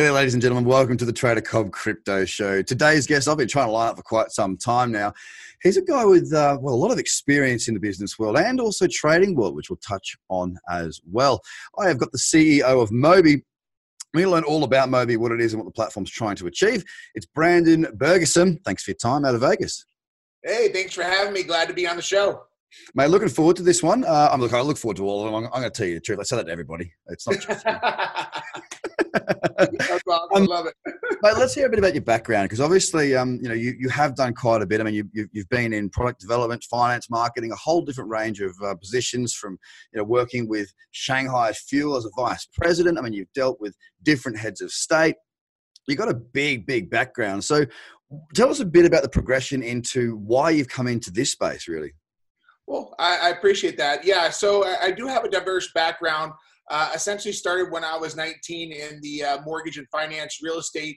G'day, ladies and gentlemen. Welcome to the TraderCobb Crypto Show. Today's guest, I've been trying to line up for quite some time now. He's a guy with well, a lot of experience in the business world and also trading world, which we'll touch on as well. I have got the CEO of Mobi. We're going to learn all about Mobi, what it is, and what the platform's trying to achieve. It's Brandon Bergerson. Thanks for your time out of Vegas. Hey, thanks for having me. Glad to be on the show. Mate, looking forward to this one. I look forward to all of them. I'm going to tell you the truth. I say that to everybody. It's not just me. I love it. Mate, let's hear a bit about your background, because obviously, you know, you have done quite a bit. I mean, you've been in product development, finance, marketing, a whole different range of positions, from working with Shanghai Fuel as a vice president. I mean, you've dealt with different heads of state. You've got a big background. So, tell us a bit about the progression into why you've come into this space, really. Well, I appreciate that. Yeah, so I do have a diverse background. Essentially started when I was 19 in the mortgage and finance real estate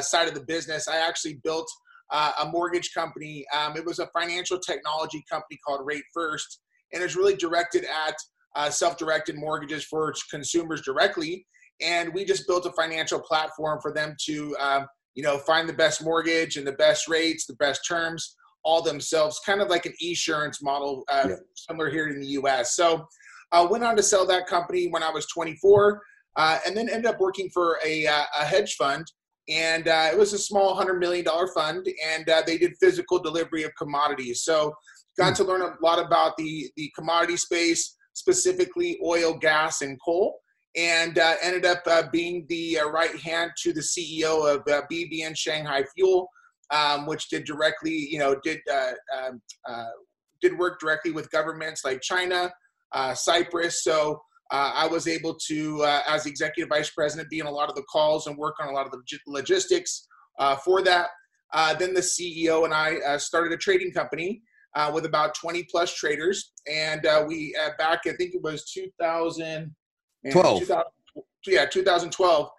side of the business. I actually built a mortgage company. It was a financial technology company called Rate First, and it's really directed at self-directed mortgages for consumers directly. And we just built a financial platform for them to find the best mortgage and the best rates, the best terms, all themselves, kind of like an e-surance model, similar here in the U.S. So I went on to sell that company when I was 24, and then ended up working for a hedge fund. And it was a small $100 million fund, and they did physical delivery of commodities. So got to learn a lot about the commodity space, specifically oil, gas, and coal, and ended up being the right hand to the CEO of BBN Shanghai Fuel, which did directly, did work directly with governments like China, Cyprus. So I was able to, as executive vice president, be in a lot of the calls and work on a lot of the logistics for that. Then the CEO and I started a trading company with about 20 plus traders. And we back, I think it was 2012.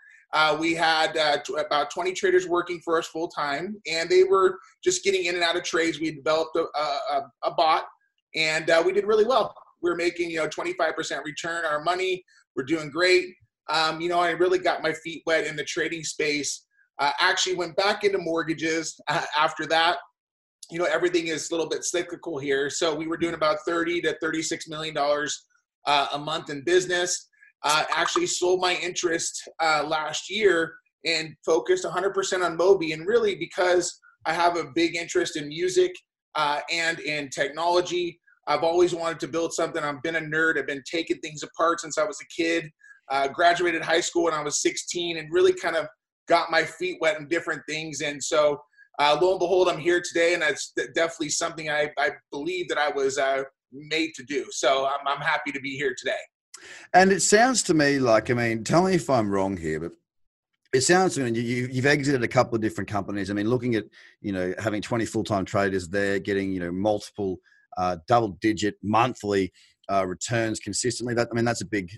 We had about 20 traders working for us full time, and they were just getting in and out of trades. We developed a bot, and we did really well. We were making, 25% return on our money. We're doing great. I really got my feet wet in the trading space. Actually went back into mortgages after that. Everything is a little bit cyclical here. So we were doing about $30 to $36 million a month in business. Actually sold my interest last year and focused 100% on Mobi. And really, because I have a big interest in music and in technology, I've always wanted to build something. I've been a nerd. I've been taking things apart since I was a kid. Graduated high school when I was 16 and really kind of got my feet wet in different things. And so lo and behold, I'm here today, and that's definitely something I believe that I was made to do. So I'm happy to be here today. And it sounds to me like, I mean, tell me if I'm wrong here, but it sounds to me you've exited a couple of different companies. I mean, looking at, having 20 full-time traders there, getting, multiple double-digit monthly returns consistently. That's a big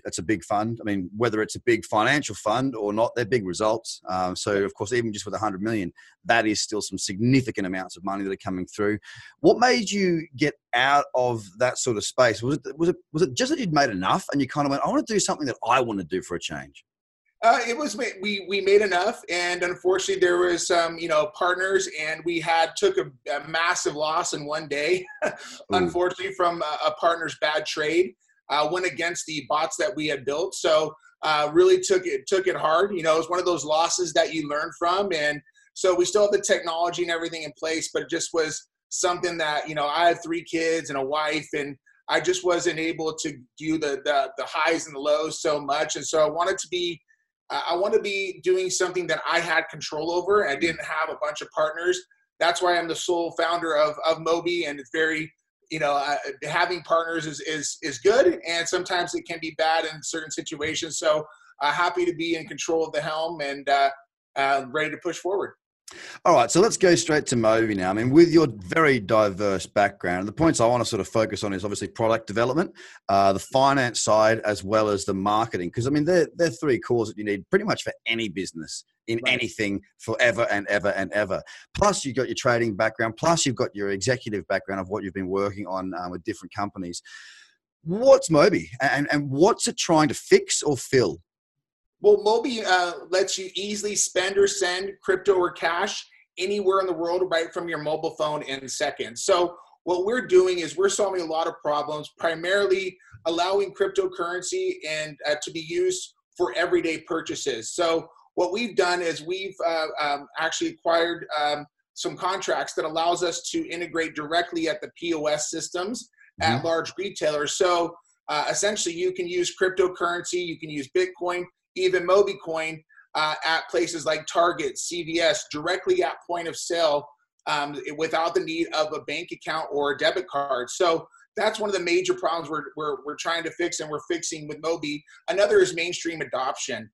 fund. I mean, whether it's a big financial fund or not, they're big results. So, of course, even just with 100 million, that is still some significant amounts of money that are coming through. What made you get out of that sort of space? Was it just that you'd made enough and you kind of went, I want to do something that I want to do for a change? It was, we made enough, and unfortunately there was some, partners, and we took a massive loss in one day, unfortunately, from a partner's bad trade, went against the bots that we had built. So really took it hard. It was one of those losses that you learn from. And so we still have the technology and everything in place, but it just was something that, I have 3 kids and a wife, and I just wasn't able to do the highs and the lows so much. And so I wanted to be, doing something that I had control over, and I didn't have a bunch of partners. That's why I'm the sole founder of Mobi, and it's very, having partners is good, and sometimes it can be bad in certain situations. So happy to be in control of the helm and ready to push forward. All right, so let's go straight to Mobi now. I mean, with your very diverse background, the points I want to sort of focus on is obviously product development, the finance side, as well as the marketing. Because, I mean, they're 3 cores that you need pretty much for any business in anything forever and ever and ever. Plus, you've got your trading background. Plus, you've got your executive background of what you've been working on with different companies. What's Mobi, and what's it trying to fix or fill? Well, Mobi lets you easily spend or send crypto or cash anywhere in the world right from your mobile phone in seconds. So what we're doing is we're solving a lot of problems, primarily allowing cryptocurrency and to be used for everyday purchases. So what we've done is we've actually acquired some contracts that allows us to integrate directly at the POS systems at large retailers. So essentially you can use cryptocurrency, you can use Bitcoin, even MobiCoin at places like Target, CVS, directly at point of sale without the need of a bank account or a debit card. So that's one of the major problems we're trying to fix and we're fixing with Mobi. Another is mainstream adoption.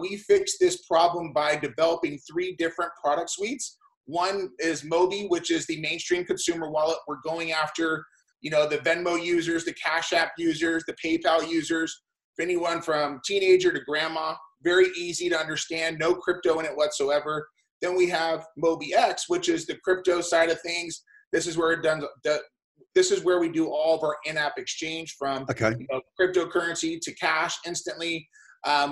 We fixed this problem by developing 3 different product suites. One is Mobi, which is the mainstream consumer wallet. We're going after, you know, the Venmo users, the Cash App users, the PayPal users, anyone from teenager to grandma. Very easy to understand, no crypto in it whatsoever. Then we have MobiX, which is the crypto side of things. This is where it done the, this is where we do all of our in-app exchange from you know, cryptocurrency to cash instantly.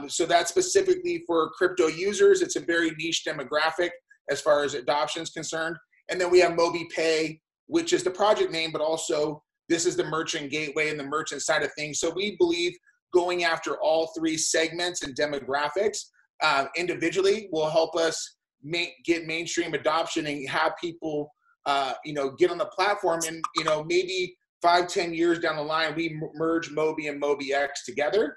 So that's specifically for crypto users. It's a very niche demographic as far as adoption is concerned. And then we have MobiPay, which is the project name, but also this is the merchant gateway and the merchant side of things. So we believe going after all 3 segments and demographics individually will help us get mainstream adoption and have people you know, get on the platform, and you know, maybe 5-10 years down the line we merge Mobi and MobiX together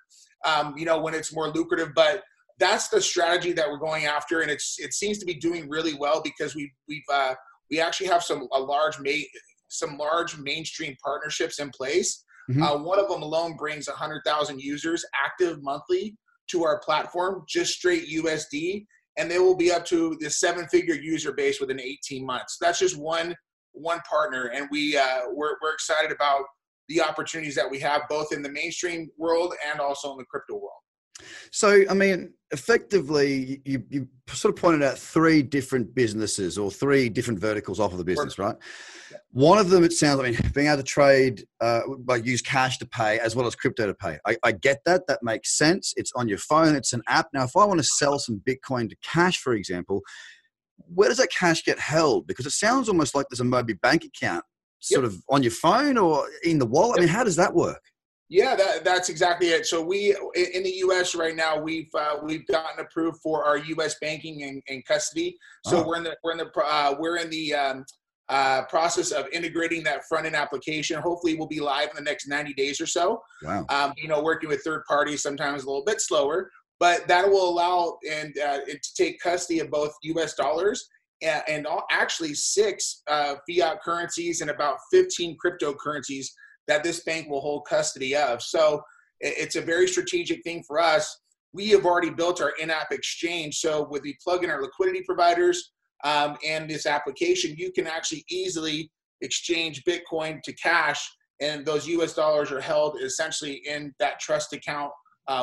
you know, when it's more lucrative. But that's the strategy that we're going after, and it seems to be doing really well because we actually have some large mainstream partnerships in place. One of them alone brings 100,000 users active monthly to our platform, just straight USD, and they will be up to the 7-figure user base within 18 months. That's just one partner, and we're excited about the opportunities that we have both in the mainstream world and also in the crypto world. So, I mean, effectively, you sort of pointed out 3 different businesses or 3 different verticals off of the business, right? Yeah. One of them, it sounds, I mean, being able to trade, like use cash to pay as well as crypto to pay. I get that. That makes sense. It's on your phone. It's an app. Now, if I want to sell some Bitcoin to cash, for example, where does that cash get held? Because it sounds almost like there's a Mobi bank account sort of on your phone or in the wallet. I mean, how does that work? Yeah, that's exactly it. So we, in the U.S. right now, we've gotten approved for our U.S. banking and custody. So we're in the process of integrating that front end application. Hopefully, we'll be live in the next 90 days or so. Wow. You know, working with third parties sometimes a little bit slower, but that will allow it to take custody of both U.S. dollars and actually 6 fiat currencies and about 15 cryptocurrencies that this bank will hold custody of. So it's a very strategic thing for us. We have already built our in-app exchange. So with the plug in our liquidity providers and this application, you can actually easily exchange Bitcoin to cash, and those US dollars are held essentially in that trust account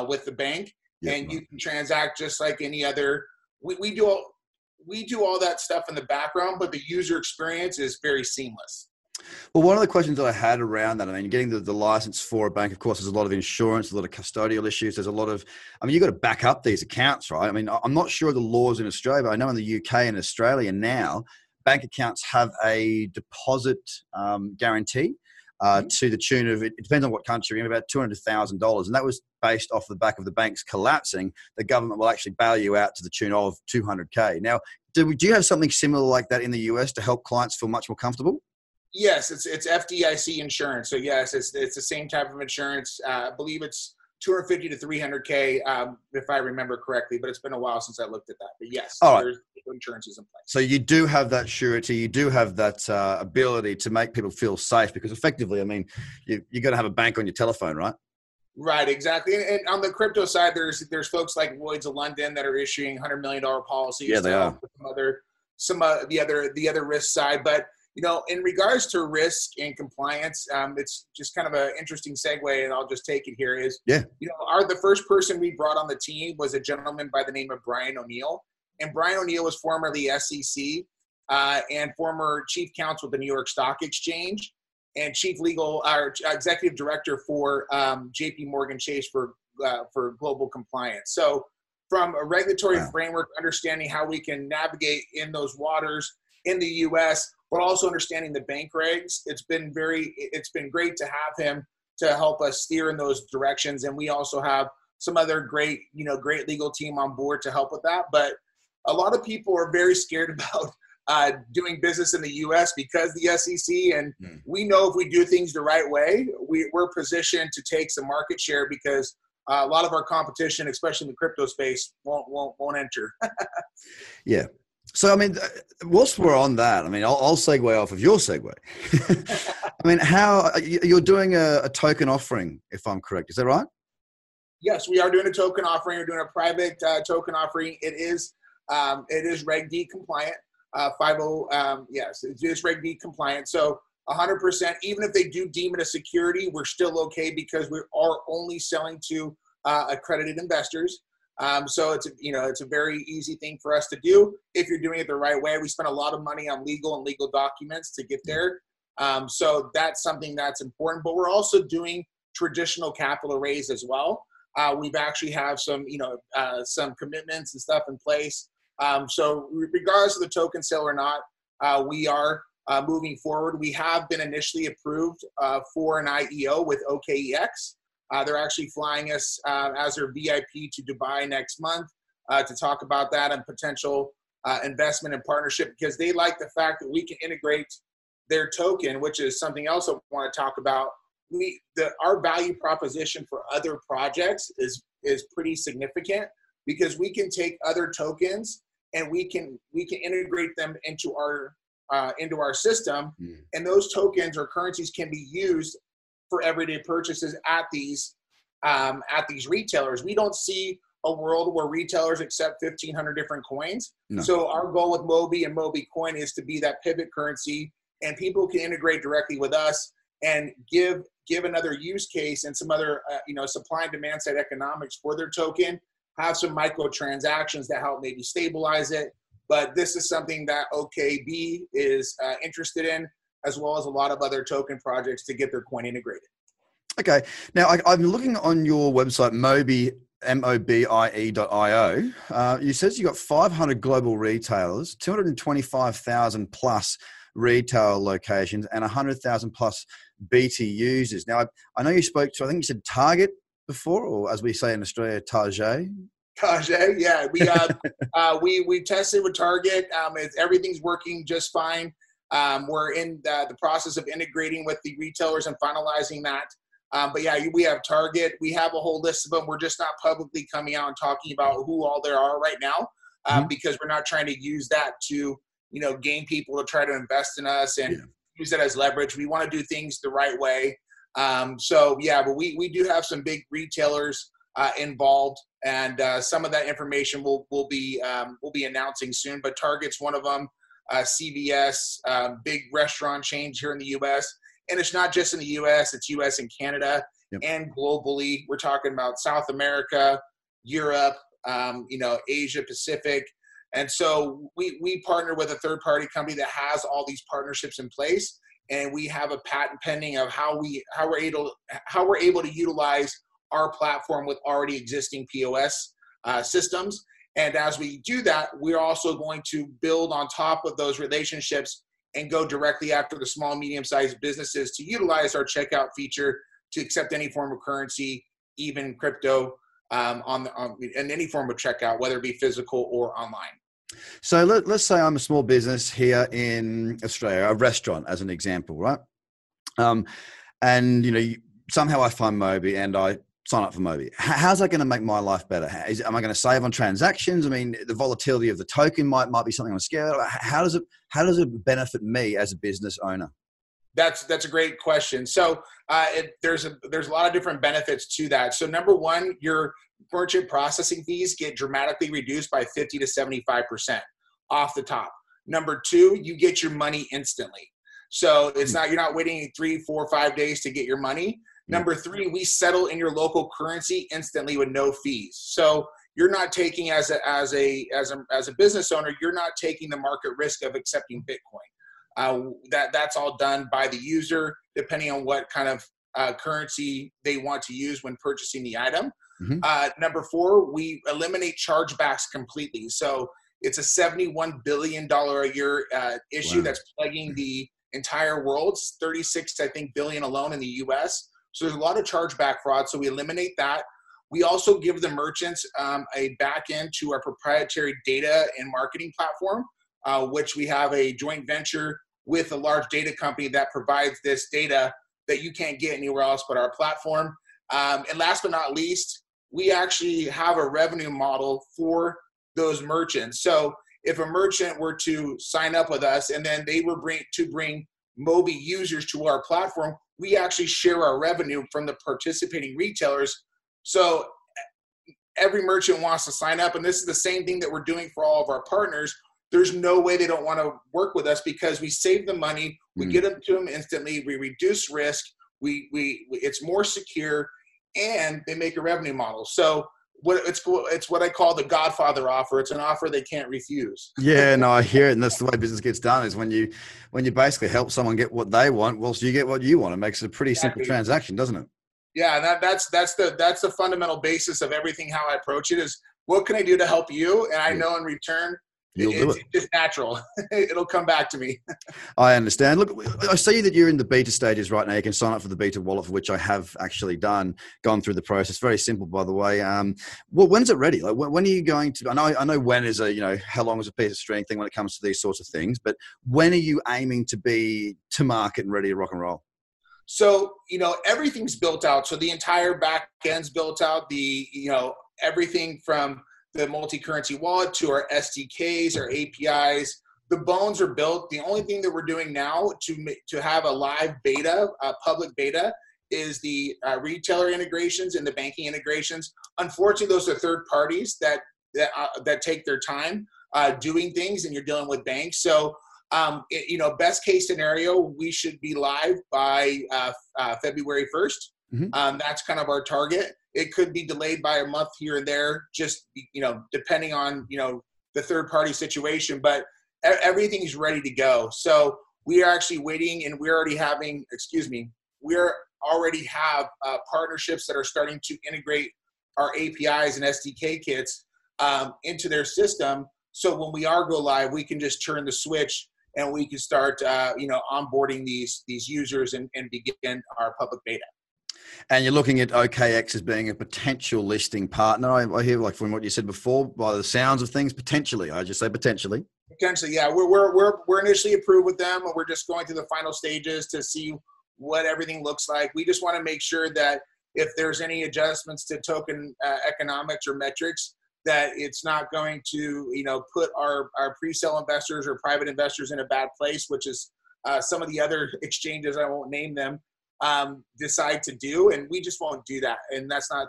with the bank. And you can transact just like any other. We do all that stuff in the background, but the user experience is very seamless. Well, one of the questions that I had around that, I mean, getting the license for a bank, of course, there's a lot of insurance, a lot of custodial issues. There's a lot of, I mean, you've got to back up these accounts, right? I mean, I'm not sure of the laws in Australia, but I know in the UK and Australia now, bank accounts have a deposit guarantee to the tune of, it depends on what country, about $200,000. And that was based off the back of the banks collapsing. The government will actually bail you out to the tune of $200K. Now, do you have something similar like that in the US to help clients feel much more comfortable? Yes, it's FDIC insurance. So yes, it's the same type of insurance. I believe it's $250,000 to $300,000, if I remember correctly. But it's been a while since I looked at that. But yes, there's insurance is in place. So you do have that surety. You do have that ability to make people feel safe, because effectively, I mean, you got to have a bank on your telephone, right? Right, exactly. And on the crypto side, there's folks like Lloyd's of London that are issuing $100 million policies. Yeah, they are. Some of the other risk side, but. You know, in regards to risk and compliance, it's just kind of an interesting segue, and I'll just take it here is, you know, the first person we brought on the team was a gentleman by the name of Brian O'Neill. And Brian O'Neill was formerly SEC and former chief counsel at the New York Stock Exchange and chief legal or executive director for JP Morgan Chase for global compliance. So from a regulatory framework, understanding how we can navigate in those waters in the U.S., but also understanding the bank regs. It's been great to have him to help us steer in those directions. And we also have some other great, great legal team on board to help with that. But a lot of people are very scared about doing business in the U.S. because the SEC, and we know if we do things the right way, we're positioned to take some market share because a lot of our competition, especially in the crypto space, won't enter. Yeah. So, I mean, whilst we're on that, I mean, I'll segue off of your segue. I mean, you're doing a token offering, if I'm correct. Is that right? Yes, we are doing a token offering. We're doing a private token offering. It is Reg D compliant. 50, yes, it is Reg D compliant. So 100%, even if they do deem it a security, we're still okay because we are only selling to accredited investors. So it's a very easy thing for us to do if you're doing it the right way. We spend a lot of money on legal and legal documents to get there. So that's something that's important, but we're also doing traditional capital raise as well. We've actually have some commitments and stuff in place. So regardless of the token sale or not, we are moving forward. We have been initially approved for an IEO with OKEX. They're actually flying us as their VIP to Dubai next month to talk about that and potential investment and partnership, because they like the fact that we can integrate their token, which is something else I want to talk about. Our value proposition for other projects is pretty significant because we can take other tokens and we can integrate them into our system, and those tokens or currencies can be used for everyday purchases at these retailers. We don't see a world where retailers accept 1,500 different coins. No. So our goal with Mobi and MobiCoin is to be that pivot currency, and people can integrate directly with us and give another use case and some other supply and demand side economics for their token. Have some microtransactions that help maybe stabilize it. But this is something that OKB is interested in, as well as a lot of other token projects to get their coin integrated. Okay. Now I'm looking on your website, Mobi, MobiE.io. You says you got 500 global retailers, 225,000 plus retail locations, and 100,000 plus BT users. Now I know you spoke to, I think you said Target before, or as we say in Australia, Target. Target, yeah. We we tested with Target. Everything's working just fine. We're in the process of integrating with the retailers and finalizing that. But yeah, we have Target. We have a whole list of them. We're just not publicly coming out and talking about who all there are right now, because we're not trying to use that to, gain people to try to invest in us and use that as leverage. We want to do things the right way. So yeah, but we do have some big retailers involved, and some of that information we'll be announcing soon. But Target's one of them. CVS, big restaurant chains here in the U.S. And it's not just in the U.S., it's U.S. and Canada and globally. We're talking about South America, Europe, Asia Pacific. And so we partner with a third-party company that has all these partnerships in place. And we have a patent pending of how we're able to utilize our platform with already existing POS systems. And as we do that, we're also going to build on top of those relationships and go directly after the small, medium-sized businesses to utilize our checkout feature to accept any form of currency, even crypto, in any form of checkout, whether it be physical or online. So let's say I'm a small business here in Australia, a restaurant as an example, right? Somehow I find Mobi and I sign up for Mobi. How's that going to make my life better? Am I going to save on transactions? I mean, the volatility of the token might be something I'm scared of. How does it benefit me as a business owner? That's a great question. So there's a lot of different benefits to that. So number one, your merchant processing fees get dramatically reduced by 50 to 75% off the top. Number two, you get your money instantly. So you're not waiting 3, 4, 5 days to get your money. Number three, we settle in your local currency instantly with no fees. So you're not taking as a business owner, you're not taking the market risk of accepting Bitcoin. That's all done by the user, depending on what kind of currency they want to use when purchasing the item. Mm-hmm. Number four, we eliminate chargebacks completely. So it's a $71 billion a year issue that's plaguing the entire world. It's 36, I think, billion alone in the U.S. So there's a lot of chargeback fraud. So we eliminate that. We also give the merchants a back end to our proprietary data and marketing platform, which we have a joint venture with a large data company that provides this data that you can't get anywhere else but our platform. And last but not least, we actually have a revenue model for those merchants. So if a merchant were to sign up with us and then they were bring Mobi users to our platform, we actually share our revenue from the participating retailers. So every merchant wants to sign up, and this is the same thing that we're doing for all of our partners. There's no way they don't want to work with us because we save them money, we get them to them instantly, we reduce risk, it's more secure, and they make a revenue model. So it's what I call the Godfather offer. It's an offer they can't refuse. Yeah, no, I hear it, and that's the way business gets done, is when you basically help someone get what they want, whilst you get what you want. It makes it a pretty simple transaction, doesn't it? Yeah, that's the fundamental basis of everything. How I approach it is, what can I do to help you? And I know in return, it's just natural. It'll come back to me. I understand. Look, I see that you're in the beta stages right now. You can sign up for the beta wallet, for which I have actually gone through the process. Very simple, by the way. Well, when's it ready? Like, when are you going to? I know when is a, how long is a piece of string thing when it comes to these sorts of things. But when are you aiming to be to market and ready to rock and roll? So everything's built out. So the entire back end's built out. Everything from the multi-currency wallet to our SDKs, our APIs, the bones are built. The only thing that we're doing now to have a live beta, a public beta, is the retailer integrations and the banking integrations. Unfortunately, those are third parties that take their time doing things, and you're dealing with banks. So, best case scenario, we should be live by February 1st. Mm-hmm. That's kind of our target. It could be delayed by a month here and there, just, depending on, the third party situation, but everything's ready to go. So we are actually waiting, and we already have partnerships that are starting to integrate our APIs and SDK kits into their system. So when we go live, we can just turn the switch and we can start, onboarding these users and begin our public beta. And you're looking at OKEX as being a potential listing partner. I hear, like, from what you said before, by the sounds of things, potentially. I just say potentially. Potentially, yeah. We're initially approved with them, and we're just going through the final stages to see what everything looks like. We just want to make sure that if there's any adjustments to token economics or metrics, that it's not going to, put our pre-sale investors or private investors in a bad place, which is some of the other exchanges, I won't name them, decide to do, and we just won't do that, and that's not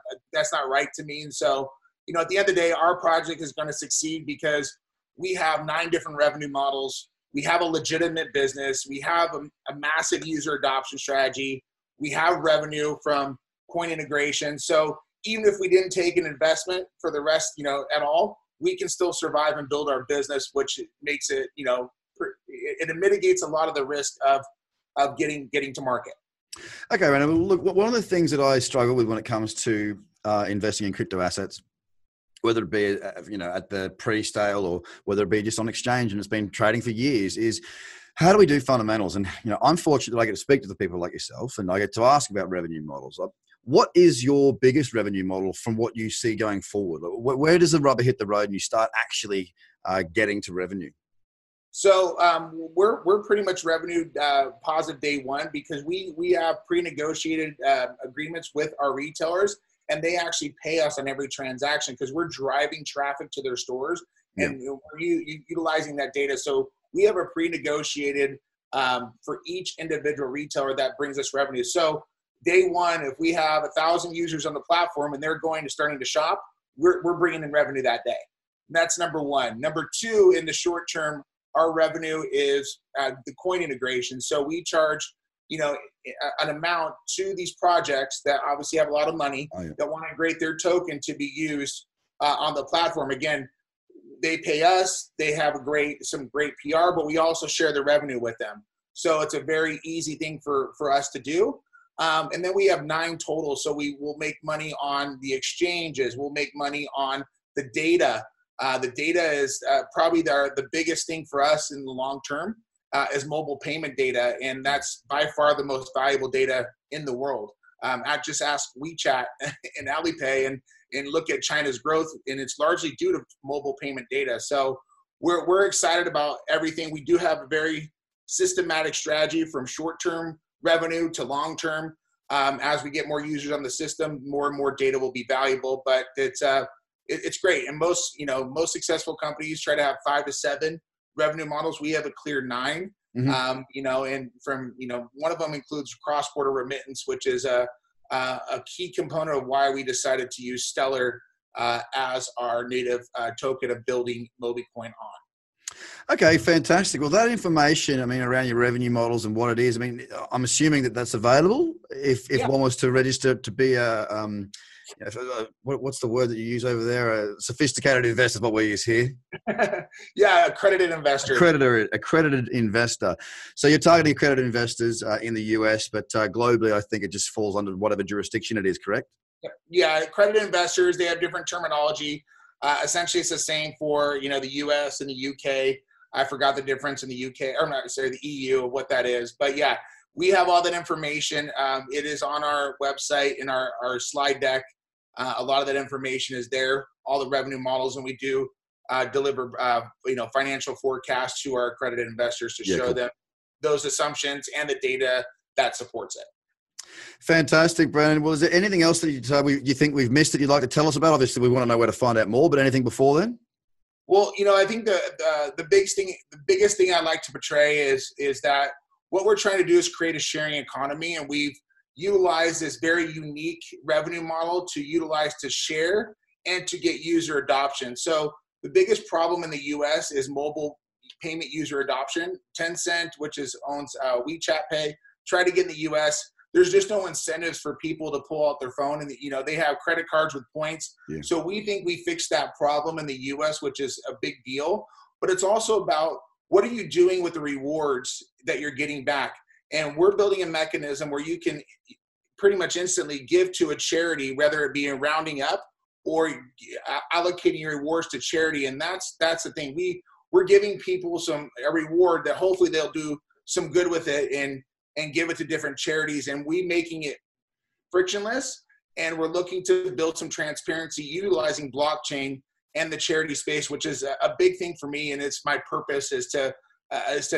right to me. And so, at the end of the day, our project is going to succeed because we have 9 different revenue models, we have a legitimate business, we have a massive user adoption strategy, we have revenue from coin integration. So even if we didn't take an investment for the rest, at all, we can still survive and build our business, which makes it, it mitigates a lot of the risk of getting to market. Okay, Brandon, look, one of the things that I struggle with when it comes to investing in crypto assets, whether it be at the pre-sale or whether it be just on exchange and it's been trading for years, is how do we do fundamentals? And I'm fortunate that I get to speak to the people like yourself, and I get to ask about revenue models. What is your biggest revenue model from what you see going forward? Where does the rubber hit the road and you start actually getting to revenue? So we're pretty much revenue positive day one, because we have pre-negotiated agreements with our retailers, and they actually pay us on every transaction because we're driving traffic to their stores and we're utilizing that data. So we have a pre-negotiated for each individual retailer that brings us revenue. So day one, if we have 1,000 users on the platform and they're starting to shop, we're bringing in revenue that day. And that's number one. Number two, in the short term, our revenue is the coin integration. So we charge, an amount to these projects that obviously have a lot of money that want to create their token to be used on the platform. Again, they pay us, they have some great PR, but we also share the revenue with them. So it's a very easy thing for us to do. And then we have 9 total. So we will make money on the exchanges. We'll make money on the data. The data is probably the biggest thing for us in the long term is mobile payment data. And that's by far the most valuable data in the world. I just asked WeChat and Alipay and look at China's growth, and it's largely due to mobile payment data. So we're excited about everything. We do have a very systematic strategy from short-term revenue to long-term. As we get more users on the system, more and more data will be valuable, but it's great. And most successful companies try to have 5 to 7 revenue models. We have a clear 9. Mm-hmm. And from, one of them includes cross-border remittance, which is a key component of why we decided to use Stellar as our native token of building MobiCoin on. Okay, fantastic. Well, that information, around your revenue models and what it is, I'm assuming that that's available if one was to register to be a, what's the word that you use over there? A sophisticated investor is what we use here. Yeah, accredited investor. Accredited investor. So you're targeting accredited investors in the US, but globally, I think it just falls under whatever jurisdiction it is, correct? Yeah, accredited investors, they have different terminology. Essentially, it's the same for, the US and the UK. I forgot the difference in the UK, or not sorry, the EU, of what that is. But yeah, we have all that information. It is on our website in our slide deck. A lot of that information is there, all the revenue models, and we do deliver, financial forecasts to our accredited investors to show them those assumptions and the data that supports it. Fantastic, Brandon. Well, is there anything else that you think we've missed that you'd like to tell us about? Obviously, we want to know where to find out more, but anything before then? Well, I think the biggest thing I like to portray is that what we're trying to do is create a sharing economy, and we've utilized this very unique revenue model to share and to get user adoption. So the biggest problem in the U.S. is mobile payment user adoption. Tencent, which owns WeChat Pay, tried to get in the U.S. There's just no incentives for people to pull out their phone, and they have credit cards with points. Yeah. So we think we fixed that problem in the U.S., which is a big deal. But it's also about what are you doing with the rewards that you're getting back? And we're building a mechanism where you can pretty much instantly give to a charity, whether it be in rounding up or allocating your rewards to charity. And that's the thing. We're giving people a reward that hopefully they'll do some good with it and give it to different charities. And we making it frictionless. And we're looking to build some transparency utilizing blockchain and the charity space, which is a big thing for me. And it's my purpose is to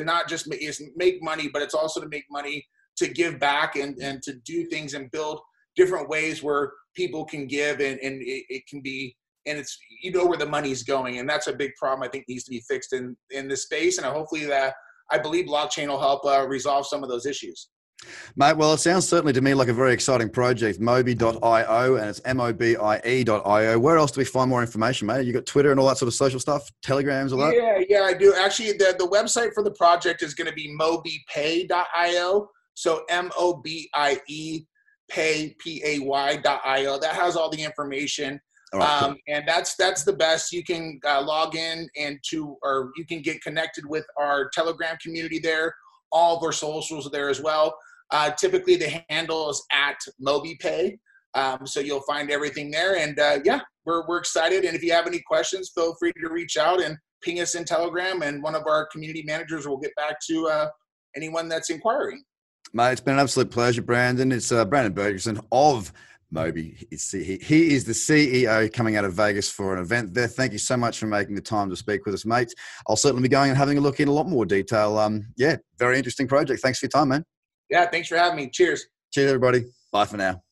not just make money, but it's also to make money to give back and to do things and build different ways where people can give and it can be, and it's, where the money's going. And that's a big problem I think needs to be fixed in this space. And hopefully I believe blockchain will help resolve some of those issues. Mate, well, it sounds certainly to me like a very exciting project, Mobi.io, and it's MobiE.io. Where else do we find more information, mate? You got Twitter and all that sort of social stuff, Telegrams, all that? Yeah, I do. Actually, the website for the project is going to be MobiPay.io, so MobiE, Pay, Pay.io. That has all the information, all right, cool. And that's the best. You can log in or you can get connected with our Telegram community there. All of our socials are there as well. Typically, the handle is @MobiPay. So you'll find everything there. And we're excited. And if you have any questions, feel free to reach out and ping us in Telegram. And one of our community managers will get back to anyone that's inquiring. Mate, it's been an absolute pleasure, Brandon. It's Brandon Bergerson of Mobi. He is the CEO coming out of Vegas for an event there. Thank you so much for making the time to speak with us, mate. I'll certainly be going and having a look in a lot more detail. Very interesting project. Thanks for your time, man. Yeah, thanks for having me. Cheers. Cheers, everybody. Bye for now.